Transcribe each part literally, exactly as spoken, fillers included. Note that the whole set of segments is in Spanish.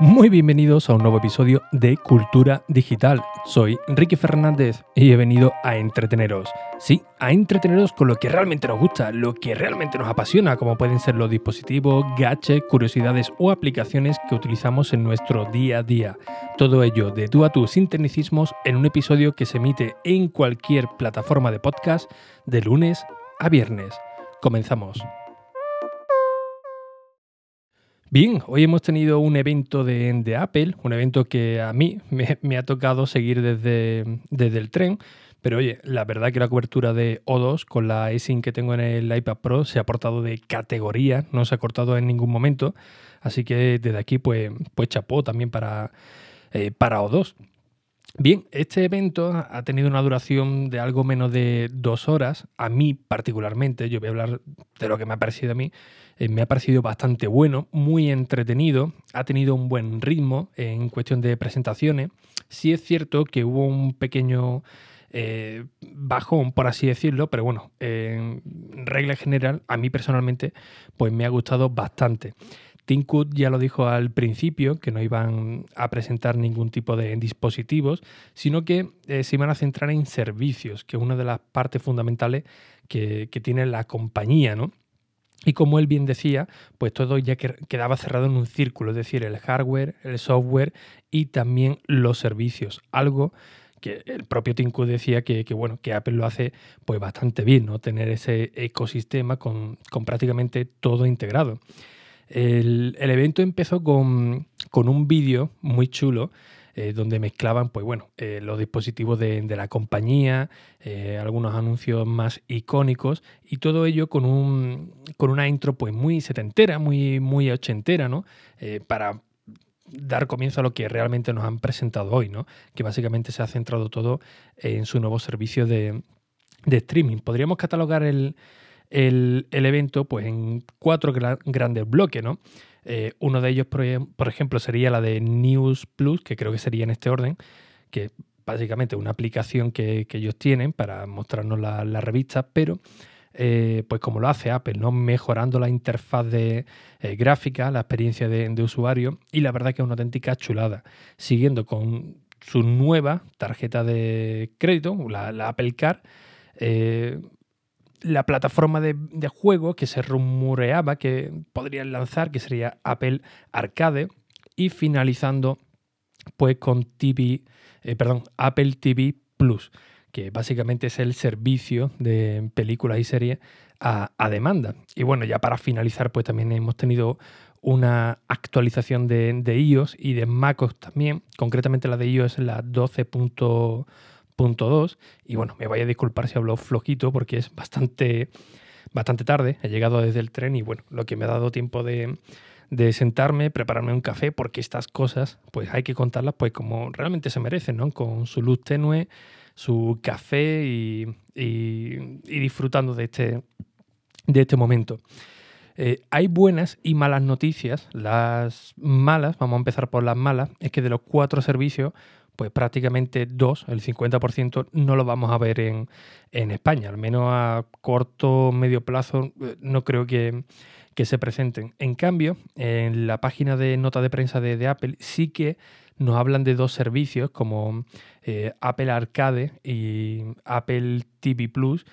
Muy bienvenidos a un nuevo episodio de Cultura Digital. Soy Ricky Fernández y he venido a entreteneros. Sí, a entreteneros con lo que realmente nos gusta, lo que realmente nos apasiona, como pueden ser los dispositivos, gadgets, curiosidades o aplicaciones que utilizamos en nuestro día a día. Todo ello de tú a tú sin tecnicismos en un episodio que se emite en cualquier plataforma de podcast de lunes a viernes. Comenzamos. Bien, hoy hemos tenido un evento de, de Apple, un evento que a mí me, me ha tocado seguir desde, desde el tren, pero oye, la verdad que la cobertura de O dos con la eSIM que tengo en el iPad Pro se ha portado de categoría, no se ha cortado en ningún momento, así que desde aquí pues, pues chapó también para, eh, para O dos. Bien, este evento ha tenido una duración de algo menos de dos horas. A mí particularmente, yo voy a hablar de lo que me ha parecido a mí, eh, me ha parecido bastante bueno, muy entretenido, ha tenido un buen ritmo en cuestión de presentaciones. Sí es cierto que hubo un pequeño eh, bajón, por así decirlo, pero bueno, eh, en regla general, a mí personalmente pues me ha gustado bastante. Tim Cook ya lo dijo al principio, que no iban a presentar ningún tipo de dispositivos, sino que eh, se iban a centrar en servicios, que es una de las partes fundamentales que, que tiene la compañía, ¿no? Y como él bien decía, pues todo ya quedaba cerrado en un círculo, es decir, el hardware, el software y también los servicios, algo que el propio Tim Cook decía que, que, bueno, que Apple lo hace pues bastante bien, ¿no? Tener ese ecosistema con, con prácticamente todo integrado. El, el evento empezó con, con un vídeo muy chulo eh, donde mezclaban pues, bueno, eh, los dispositivos de, de la compañía, eh, algunos anuncios más icónicos y todo ello con, un, con una intro pues, muy setentera, muy, muy ochentera, ¿no? eh, para dar comienzo a lo que realmente nos han presentado hoy, ¿no? Que básicamente se ha centrado todo en su nuevo servicio de, de streaming. Podríamos catalogar el... El, el evento pues, en cuatro gran, grandes bloques, ¿no? Eh, uno de ellos, por, por ejemplo, sería la de News Plus, que creo que sería en este orden, que básicamente es una aplicación que, que ellos tienen para mostrarnos la, la revista, pero eh, pues como lo hace Apple, ¿no? Mejorando la interfaz de, eh, gráfica, la experiencia de, de usuario, y la verdad que es una auténtica chulada. Siguiendo con su nueva tarjeta de crédito, la, la Apple Card, eh, la plataforma de, de juego que se rumoreaba que podrían lanzar, que sería Apple Arcade, y finalizando pues con T V, eh, perdón, Apple T V Plus, que básicamente es el servicio de películas y series a, a demanda. Y bueno, ya para finalizar, pues también hemos tenido una actualización de, de iOS y de macOS también, concretamente la de iOS, la doce punto dos. Y bueno, me vaya a disculpar si hablo flojito porque es bastante, bastante tarde, he llegado desde el tren y bueno, lo que me ha dado tiempo de, de sentarme, prepararme un café, porque estas cosas pues hay que contarlas pues como realmente se merecen, ¿no? Con su luz tenue, su café y, y, y disfrutando de este, de este momento. Eh, hay buenas y malas noticias. Las malas, vamos a empezar por las malas, es que de los cuatro servicios, pues prácticamente dos, el cincuenta por ciento, no lo vamos a ver en, en España. Al menos a corto o medio plazo no creo que, que se presenten. En cambio, en la página de nota de prensa de, de Apple sí que nos hablan de dos servicios como eh, Apple Arcade y Apple T V Plus,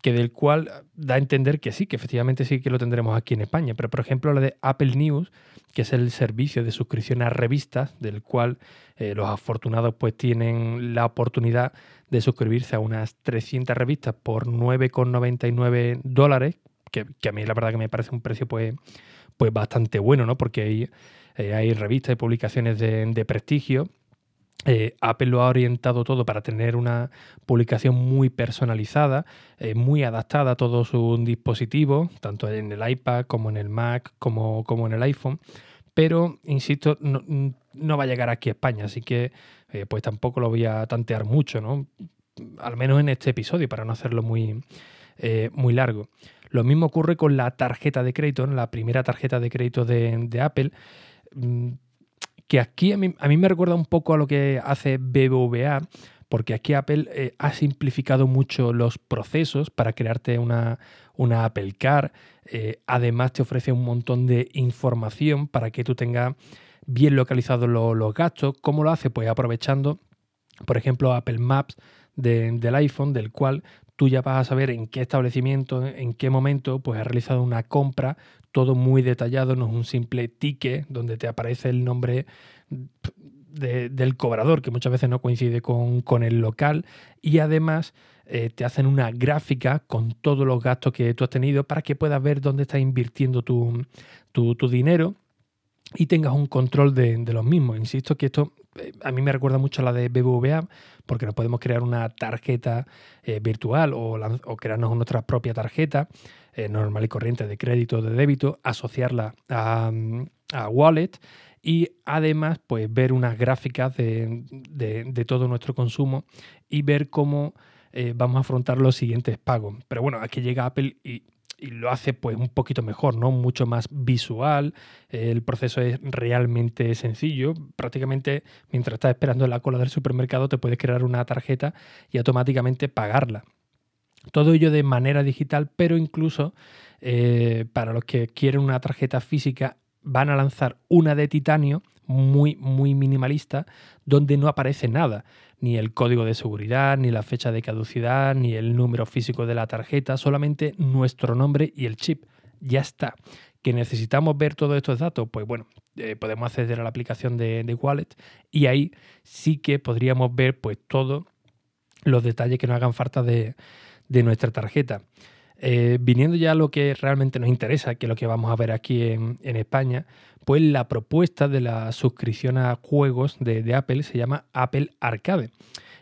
que del cual da a entender que sí, que efectivamente sí que lo tendremos aquí en España. Pero, por ejemplo, la de Apple News, que es el servicio de suscripción a revistas, del cual eh, los afortunados pues, tienen la oportunidad de suscribirse a unas trescientas revistas por nueve con noventa y nueve dólares, que, que a mí la verdad que me parece un precio pues, pues bastante bueno, ¿no? Porque hay, eh, hay revistas y publicaciones de, de prestigio. Eh, Apple lo ha orientado todo para tener una publicación muy personalizada, eh, muy adaptada a todos sus dispositivos, tanto en el iPad como en el Mac, como, como en el iPhone. Pero, insisto, no, no va a llegar aquí a España, así que eh, pues tampoco lo voy a tantear mucho, ¿no? Al menos en este episodio, para no hacerlo muy, eh, muy largo. Lo mismo ocurre con la tarjeta de crédito, ¿no? La primera tarjeta de crédito de, de Apple. Mm, que aquí a mí, a mí me recuerda un poco a lo que hace B B V A, porque aquí Apple eh, ha simplificado mucho los procesos para crearte una, una Apple Card. Eh, además te ofrece un montón de información para que tú tengas bien localizados lo, los gastos. ¿Cómo lo hace? Pues aprovechando, por ejemplo, Apple Maps de, del iPhone, del cual tú ya vas a saber en qué establecimiento, en qué momento, pues has realizado una compra, todo muy detallado, no es un simple ticket donde te aparece el nombre de, del cobrador, que muchas veces no coincide con, con el local, y además eh, te hacen una gráfica con todos los gastos que tú has tenido para que puedas ver dónde estás invirtiendo tu, tu, tu dinero y tengas un control de, de los mismos. Insisto que esto a mí me recuerda mucho a la de B B V A, porque nos podemos crear una tarjeta eh, virtual o, la, o crearnos nuestra propia tarjeta eh, normal y corriente de crédito o de débito, asociarla a, a Wallet y además pues, ver unas gráficas de, de, de todo nuestro consumo y ver cómo eh, vamos a afrontar los siguientes pagos. Pero bueno, aquí llega Apple y... y lo hace pues un poquito mejor, ¿no? Mucho más visual, el proceso es realmente sencillo, prácticamente mientras estás esperando en la cola del supermercado te puedes crear una tarjeta y automáticamente pagarla. Todo ello de manera digital, pero incluso eh, para los que quieren una tarjeta física van a lanzar una de titanio muy, muy minimalista, donde no aparece nada, ni el código de seguridad, ni la fecha de caducidad, ni el número físico de la tarjeta, solamente nuestro nombre y el chip. Ya está. ¿Que necesitamos ver todos estos datos? Pues bueno, eh, podemos acceder a la aplicación de, de Wallet y ahí sí que podríamos ver pues todos los detalles que nos hagan falta de, de nuestra tarjeta. Eh, viniendo ya a lo que realmente nos interesa, que es lo que vamos a ver aquí en, en España, pues la propuesta de la suscripción a juegos de, de Apple se llama Apple Arcade.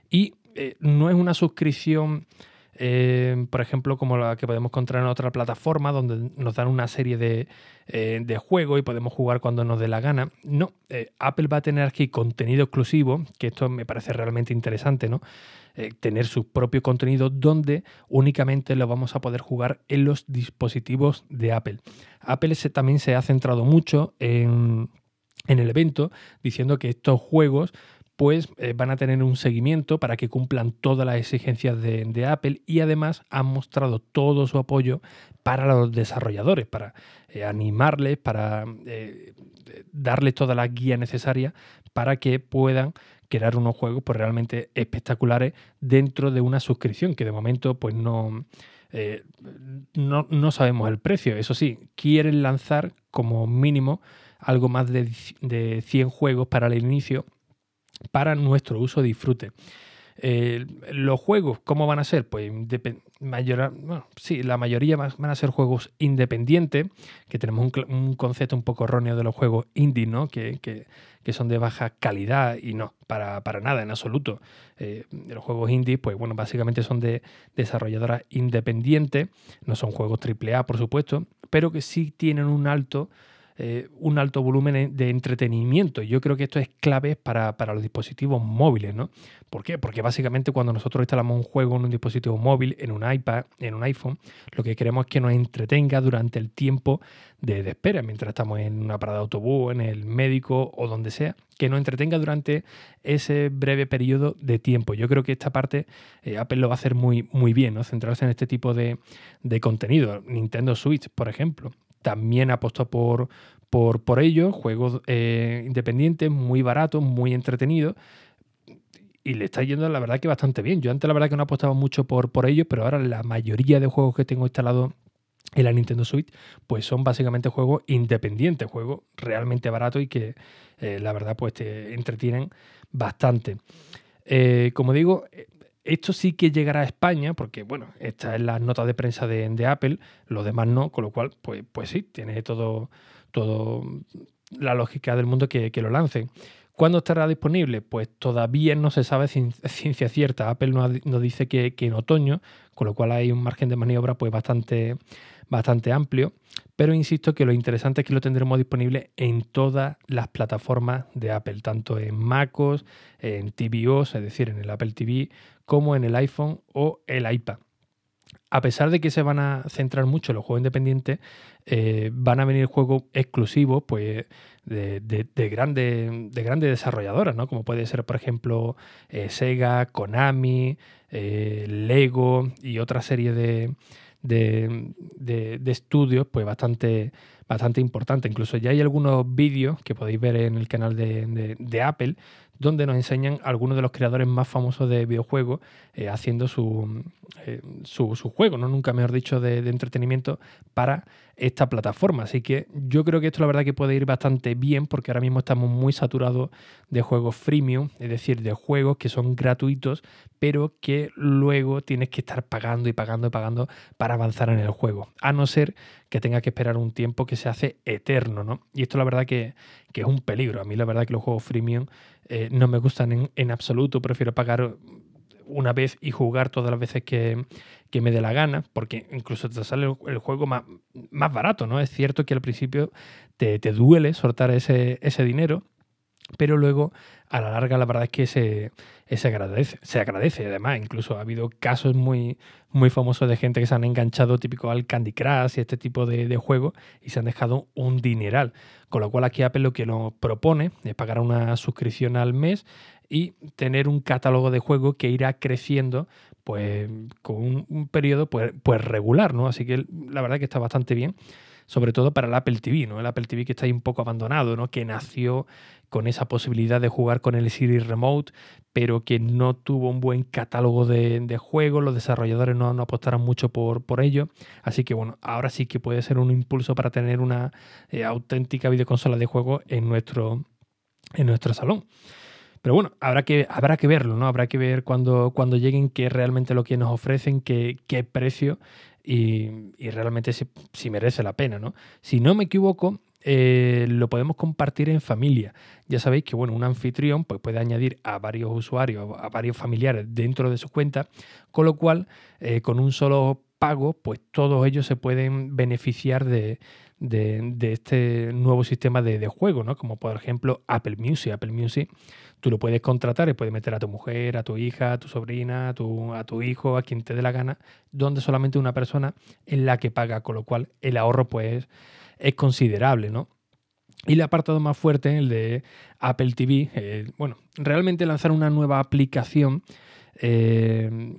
Y eh, no es una suscripción, eh, por ejemplo, como la que podemos encontrar en otra plataforma donde nos dan una serie de, eh, de juegos y podemos jugar cuando nos dé la gana. No, eh, Apple va a tener aquí contenido exclusivo, que esto me parece realmente interesante, ¿no? Eh, tener su propio contenido donde únicamente lo vamos a poder jugar en los dispositivos de Apple. Apple se, también se ha centrado mucho en, en el evento, diciendo que estos juegos pues, eh, van a tener un seguimiento para que cumplan todas las exigencias de, de Apple y además han mostrado todo su apoyo para los desarrolladores, para eh, animarles, para eh, darles toda la guía necesaria para que puedan crear unos juegos pues, realmente espectaculares dentro de una suscripción que de momento pues, no, eh, no, no sabemos el precio. Eso sí, quieren lanzar como mínimo algo más de, de cien juegos para el inicio para nuestro uso disfrute. Eh, los juegos, ¿cómo van a ser? Pues mayor, bueno, sí, la mayoría van a ser juegos independientes, que tenemos un, un concepto un poco erróneo de los juegos indie, ¿no? Que, que, que son de baja calidad y no, para, para nada, en absoluto. Eh, los juegos indie, pues bueno, básicamente son de desarrolladoras independientes, no son juegos triple A, por supuesto, pero que sí tienen un alto... Eh, un alto volumen de entretenimiento. Yo creo que esto es clave para, para los dispositivos móviles, ¿no? ¿Por qué? Porque básicamente cuando nosotros instalamos un juego en un dispositivo móvil, en un iPad, en un iPhone, lo que queremos es que nos entretenga durante el tiempo de, de espera, mientras estamos en una parada de autobús, en el médico o donde sea, que nos entretenga durante ese breve periodo de tiempo. Yo creo que esta parte eh, Apple lo va a hacer muy, muy bien, ¿no? Centrarse en este tipo de, de contenido. Nintendo Switch, por ejemplo, también apostó por, por, por ello, juegos eh, independientes, muy baratos, muy entretenidos, y le está yendo la verdad que bastante bien. Yo antes la verdad que no apostaba mucho por, por ello, pero ahora la mayoría de juegos que tengo instalados en la Nintendo Switch pues son básicamente juegos independientes, juegos realmente baratos y que eh, la verdad pues te entretienen bastante. Eh, como digo... Esto sí que llegará a España, porque bueno, esta es la nota de prensa de, de Apple, los demás no, con lo cual, pues, pues sí, tiene todo, todo la lógica del mundo que, que lo lancen. ¿Cuándo estará disponible? Pues todavía no se sabe ciencia cierta. Apple nos, nos dice que, que en otoño, con lo cual hay un margen de maniobra pues bastante, bastante amplio. Pero insisto que lo interesante es que lo tendremos disponible en todas las plataformas de Apple, tanto en macOS, en tvOS, es decir, en el Apple T V, como en el iPhone o el iPad. a pesar de que se van a centrar mucho en los juegos independientes, eh, van a venir juegos exclusivos pues, de, de, de, grande, de grandes desarrolladoras, ¿no? Como puede ser, por ejemplo, eh, Sega, Konami, eh, Lego y otra serie de... De, de, de estudios pues bastante, bastante importante. Incluso ya hay algunos vídeos que podéis ver en el canal de, de, de Apple donde nos enseñan algunos de los creadores más famosos de videojuegos eh, haciendo su, eh, su, su juego, ¿no? Nunca mejor dicho, de, de entretenimiento para esta plataforma. Así que yo creo que esto la verdad que puede ir bastante bien porque ahora mismo estamos muy saturados de juegos freemium, es decir, de juegos que son gratuitos pero que luego tienes que estar pagando y pagando y pagando para avanzar en el juego, a no ser que tengas que esperar un tiempo que se hace eterno, ¿no? Y esto la verdad que, que es un peligro. A mí la verdad que los juegos freemium eh, no me gustan en, en absoluto, prefiero pagar una vez y jugar todas las veces que, que me dé la gana, porque incluso te sale el, el juego más, más barato, ¿no? Es cierto que al principio te, te duele soltar ese, ese dinero, pero luego a la larga la verdad es que se, se agradece, se agradece. Además, incluso ha habido casos muy, muy famosos de gente que se han enganchado típico al Candy Crush y este tipo de, de juegos y se han dejado un dineral, con lo cual aquí Apple lo que nos propone es pagar una suscripción al mes y tener un catálogo de juegos que irá creciendo pues con un, un periodo pues, pues regular, ¿no? Así que la verdad es que está bastante bien, sobre todo para el Apple T V, ¿no? El Apple T V que está ahí un poco abandonado, ¿no? Que nació con esa posibilidad de jugar con el Siri Remote, pero que no tuvo un buen catálogo de, de juegos, los desarrolladores no, no apostaron mucho por, por ello, así que bueno, ahora sí que puede ser un impulso para tener una eh, auténtica videoconsola de juegos en nuestro, en nuestro salón. Pero bueno, habrá que, habrá que verlo, ¿no? Habrá que ver cuando, cuando lleguen qué es realmente lo que nos ofrecen, qué, qué precio y, y realmente si, si merece la pena, ¿no? Si no me equivoco, eh, lo podemos compartir en familia. Ya sabéis que, bueno, un anfitrión pues, puede añadir a varios usuarios, a varios familiares dentro de su cuenta, con lo cual, eh, con un solo pago, pues todos ellos se pueden beneficiar de... De, de este nuevo sistema de, de juego, ¿no? Como por ejemplo Apple Music. Apple Music tú lo puedes contratar y puedes meter a tu mujer, a tu hija, a tu sobrina, a tu, a tu hijo, a quien te dé la gana, donde solamente una persona es la que paga, con lo cual el ahorro pues es considerable, ¿no? Y el apartado más fuerte, el de Apple T V, eh, bueno, realmente lanzar una nueva aplicación eh,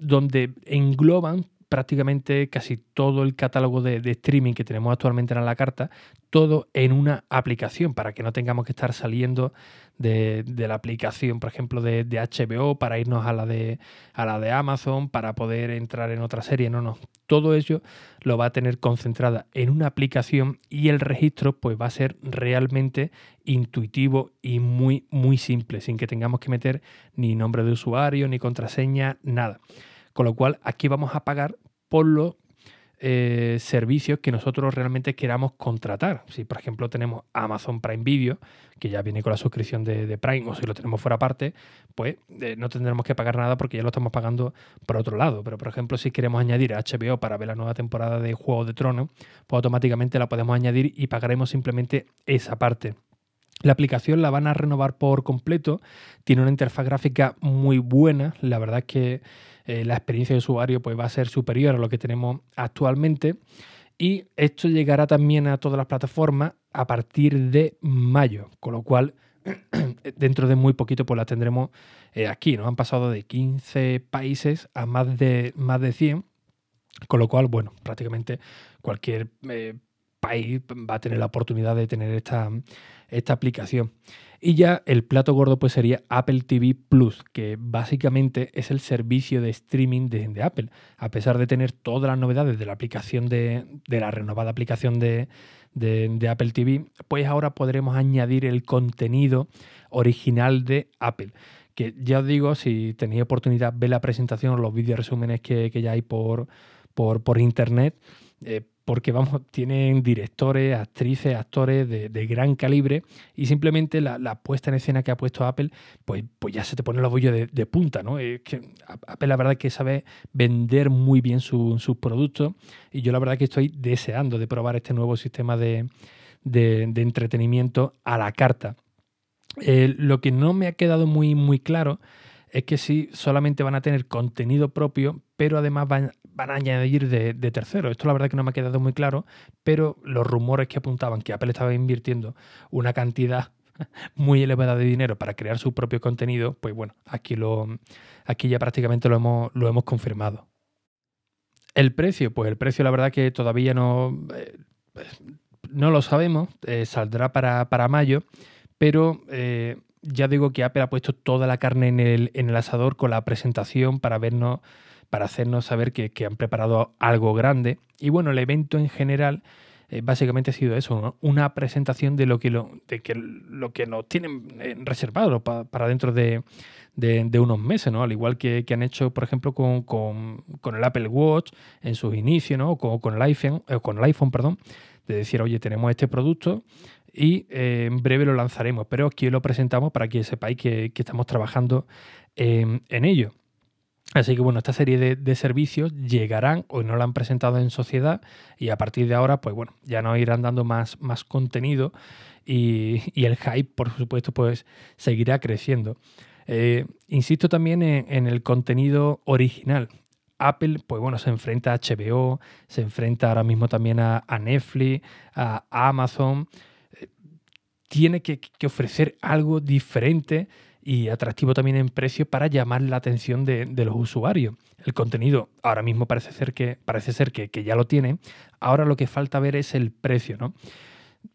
donde engloban prácticamente casi todo el catálogo de, de streaming que tenemos actualmente en la carta, todo en una aplicación para que no tengamos que estar saliendo de, de la aplicación, por ejemplo, de, de H B O para irnos a la de, a la de Amazon para poder entrar en otra serie. No, no. Todo ello lo va a tener concentrada en una aplicación y el registro pues, va a ser realmente intuitivo y muy, muy simple, sin que tengamos que meter ni nombre de usuario, ni contraseña, nada. Con lo cual, aquí vamos a pagar por los eh, servicios que nosotros realmente queramos contratar. Si, por ejemplo, tenemos Amazon Prime Video, que ya viene con la suscripción de, de Prime, o si lo tenemos fuera aparte, pues eh, no tendremos que pagar nada porque ya lo estamos pagando por otro lado. Pero, por ejemplo, si queremos añadir a H B O para ver la nueva temporada de Juego de Tronos, pues automáticamente la podemos añadir y pagaremos simplemente esa parte. La aplicación la van a renovar por completo, tiene una interfaz gráfica muy buena, la verdad es que eh, la experiencia de usuario pues, va a ser superior a lo que tenemos actualmente y esto llegará también a todas las plataformas a partir de mayo, con lo cual dentro de muy poquito pues la tendremos eh, aquí, ¿no? Han pasado de quince países a más de, más de cien, con lo cual, bueno, prácticamente cualquier eh, país va a tener la oportunidad de tener esta, esta aplicación. Y ya el plato gordo pues sería Apple T V Plus, que básicamente es el servicio de streaming de, de Apple. A pesar de tener todas las novedades de la aplicación de, de la renovada aplicación de, de, de Apple T V, pues ahora podremos añadir el contenido original de Apple. Que ya os digo, si tenéis oportunidad, ve la presentación, los vídeos resúmenes que, que ya hay por, por, por internet. Eh, porque vamos, tienen directores, actrices, actores de, de gran calibre y simplemente la, la puesta en escena que ha puesto Apple, pues, pues ya se te ponen los bollos de, de punta, ¿no? Es que Apple la verdad es que sabe vender muy bien su, sus productos y yo la verdad es que estoy deseando de probar este nuevo sistema de, de, de entretenimiento a la carta. Eh, lo que no me ha quedado muy, muy claro es que sí, solamente van a tener contenido propio, pero además van, van a añadir de, de terceros. Esto la verdad que no me ha quedado muy claro, pero los rumores que apuntaban que Apple estaba invirtiendo una cantidad muy elevada de dinero para crear su propio contenido, pues bueno, aquí, lo, aquí ya prácticamente lo hemos, lo hemos confirmado. El precio, pues el precio la verdad que todavía no, eh, no lo sabemos, eh, saldrá para, para mayo, pero eh, ya digo que Apple ha puesto toda la carne en el, en el asador con la presentación para vernos, para hacernos saber que, que han preparado algo grande. Y bueno, el evento en general eh, básicamente ha sido eso, ¿no? Una presentación de lo que, lo, de que, lo que nos tienen reservado para, para dentro de, de, de unos meses, ¿no? Al igual que, que han hecho, por ejemplo, con, con, con el Apple Watch en sus inicios, ¿no? O con, con, el iPhone, eh, con el iPhone, perdón, de decir, oye, tenemos este producto y eh, en breve lo lanzaremos, pero aquí lo presentamos para que sepáis que, que estamos trabajando eh, en ello. Así que bueno, esta serie de, de servicios llegarán, hoy no la han presentado en sociedad y a partir de ahora, pues bueno, ya nos irán dando más, más contenido y, y el hype, por supuesto, pues seguirá creciendo. Eh, insisto también en, en el contenido original. Apple, pues bueno, se enfrenta a H B O, se enfrenta ahora mismo también a, a Netflix, a, a Amazon. Eh, tiene que, que ofrecer algo diferente y atractivo también en precio para llamar la atención de, de los usuarios. El contenido ahora mismo parece ser que parece ser que, que ya lo tienen. Ahora lo que falta ver es el precio, ¿no?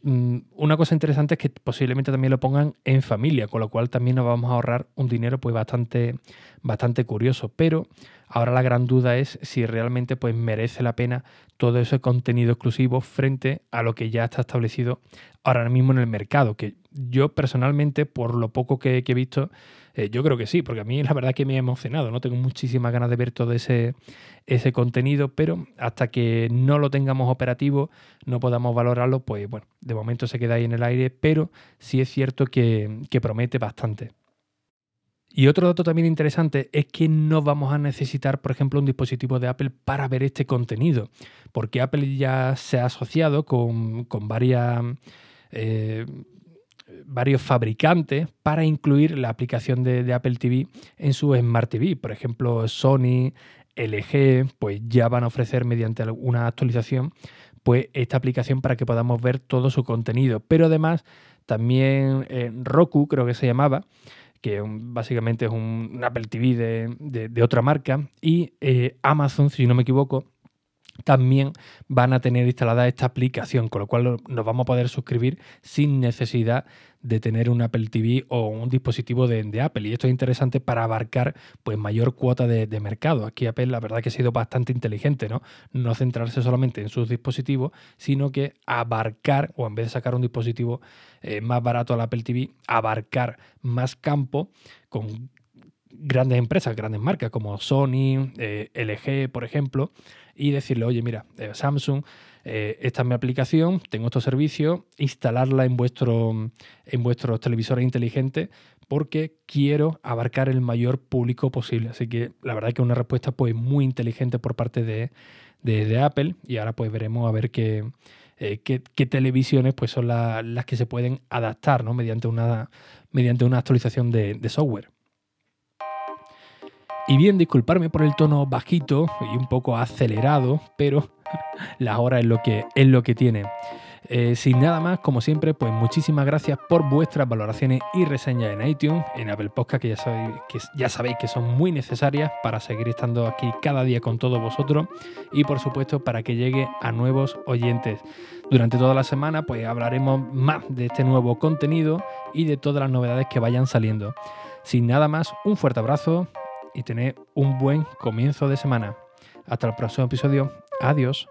Una cosa interesante es que posiblemente también lo pongan en familia, con lo cual también nos vamos a ahorrar un dinero pues bastante, bastante curioso. Pero ahora la gran duda es si realmente pues merece la pena todo ese contenido exclusivo frente a lo que ya está establecido ahora mismo en el mercado, que yo personalmente, por lo poco que, que he visto, eh, yo creo que sí, porque a mí la verdad es que me ha emocionado, ¿no? Tengo muchísimas ganas de ver todo ese, ese contenido, pero hasta que no lo tengamos operativo, no podamos valorarlo, pues bueno, de momento se queda ahí en el aire, pero sí es cierto que, que promete bastante. Y otro dato también interesante es que no vamos a necesitar, por ejemplo, un dispositivo de Apple para ver este contenido, porque Apple ya se ha asociado con, con varias... Eh, varios fabricantes para incluir la aplicación de, de Apple T V en su Smart T V. Por ejemplo, Sony, L G, pues ya van a ofrecer mediante una actualización pues esta aplicación para que podamos ver todo su contenido. Pero además también eh, Roku, creo que se llamaba, que básicamente es un, un Apple T V de, de, de otra marca, y eh, Amazon, si no me equivoco, también van a tener instalada esta aplicación, con lo cual nos vamos a poder suscribir sin necesidad de tener un Apple T V o un dispositivo de, de Apple. Y esto es interesante para abarcar pues mayor cuota de, de mercado. Aquí Apple la verdad que ha sido bastante inteligente, ¿no? No centrarse solamente en sus dispositivos, sino que abarcar, o en vez de sacar un dispositivo eh, más barato al Apple T V, abarcar más campo con grandes empresas, grandes marcas como Sony, eh, L G, por ejemplo, y decirle, oye, mira, eh, Samsung, eh, esta es mi aplicación, tengo estos servicios, instalarla en, vuestro, en vuestros televisores inteligentes porque quiero abarcar el mayor público posible. Así que la verdad es que es una respuesta pues, muy inteligente por parte de, de, de Apple, y ahora pues veremos a ver qué, eh, qué, qué televisiones pues, son la, las que se pueden adaptar, ¿no? mediante, una, mediante una actualización de, de software. Y bien, disculparme por el tono bajito y un poco acelerado, pero la hora es lo que, es lo que tiene. Eh, sin nada más, como siempre, pues muchísimas gracias por vuestras valoraciones y reseñas en iTunes, en Apple Podcast, que ya sabéis que, ya sabéis que son muy necesarias para seguir estando aquí cada día con todos vosotros y, por supuesto, para que llegue a nuevos oyentes. Durante toda la semana, pues hablaremos más de este nuevo contenido y de todas las novedades que vayan saliendo. Sin nada más, un fuerte abrazo y tener un buen comienzo de semana. Hasta el próximo episodio. Adiós.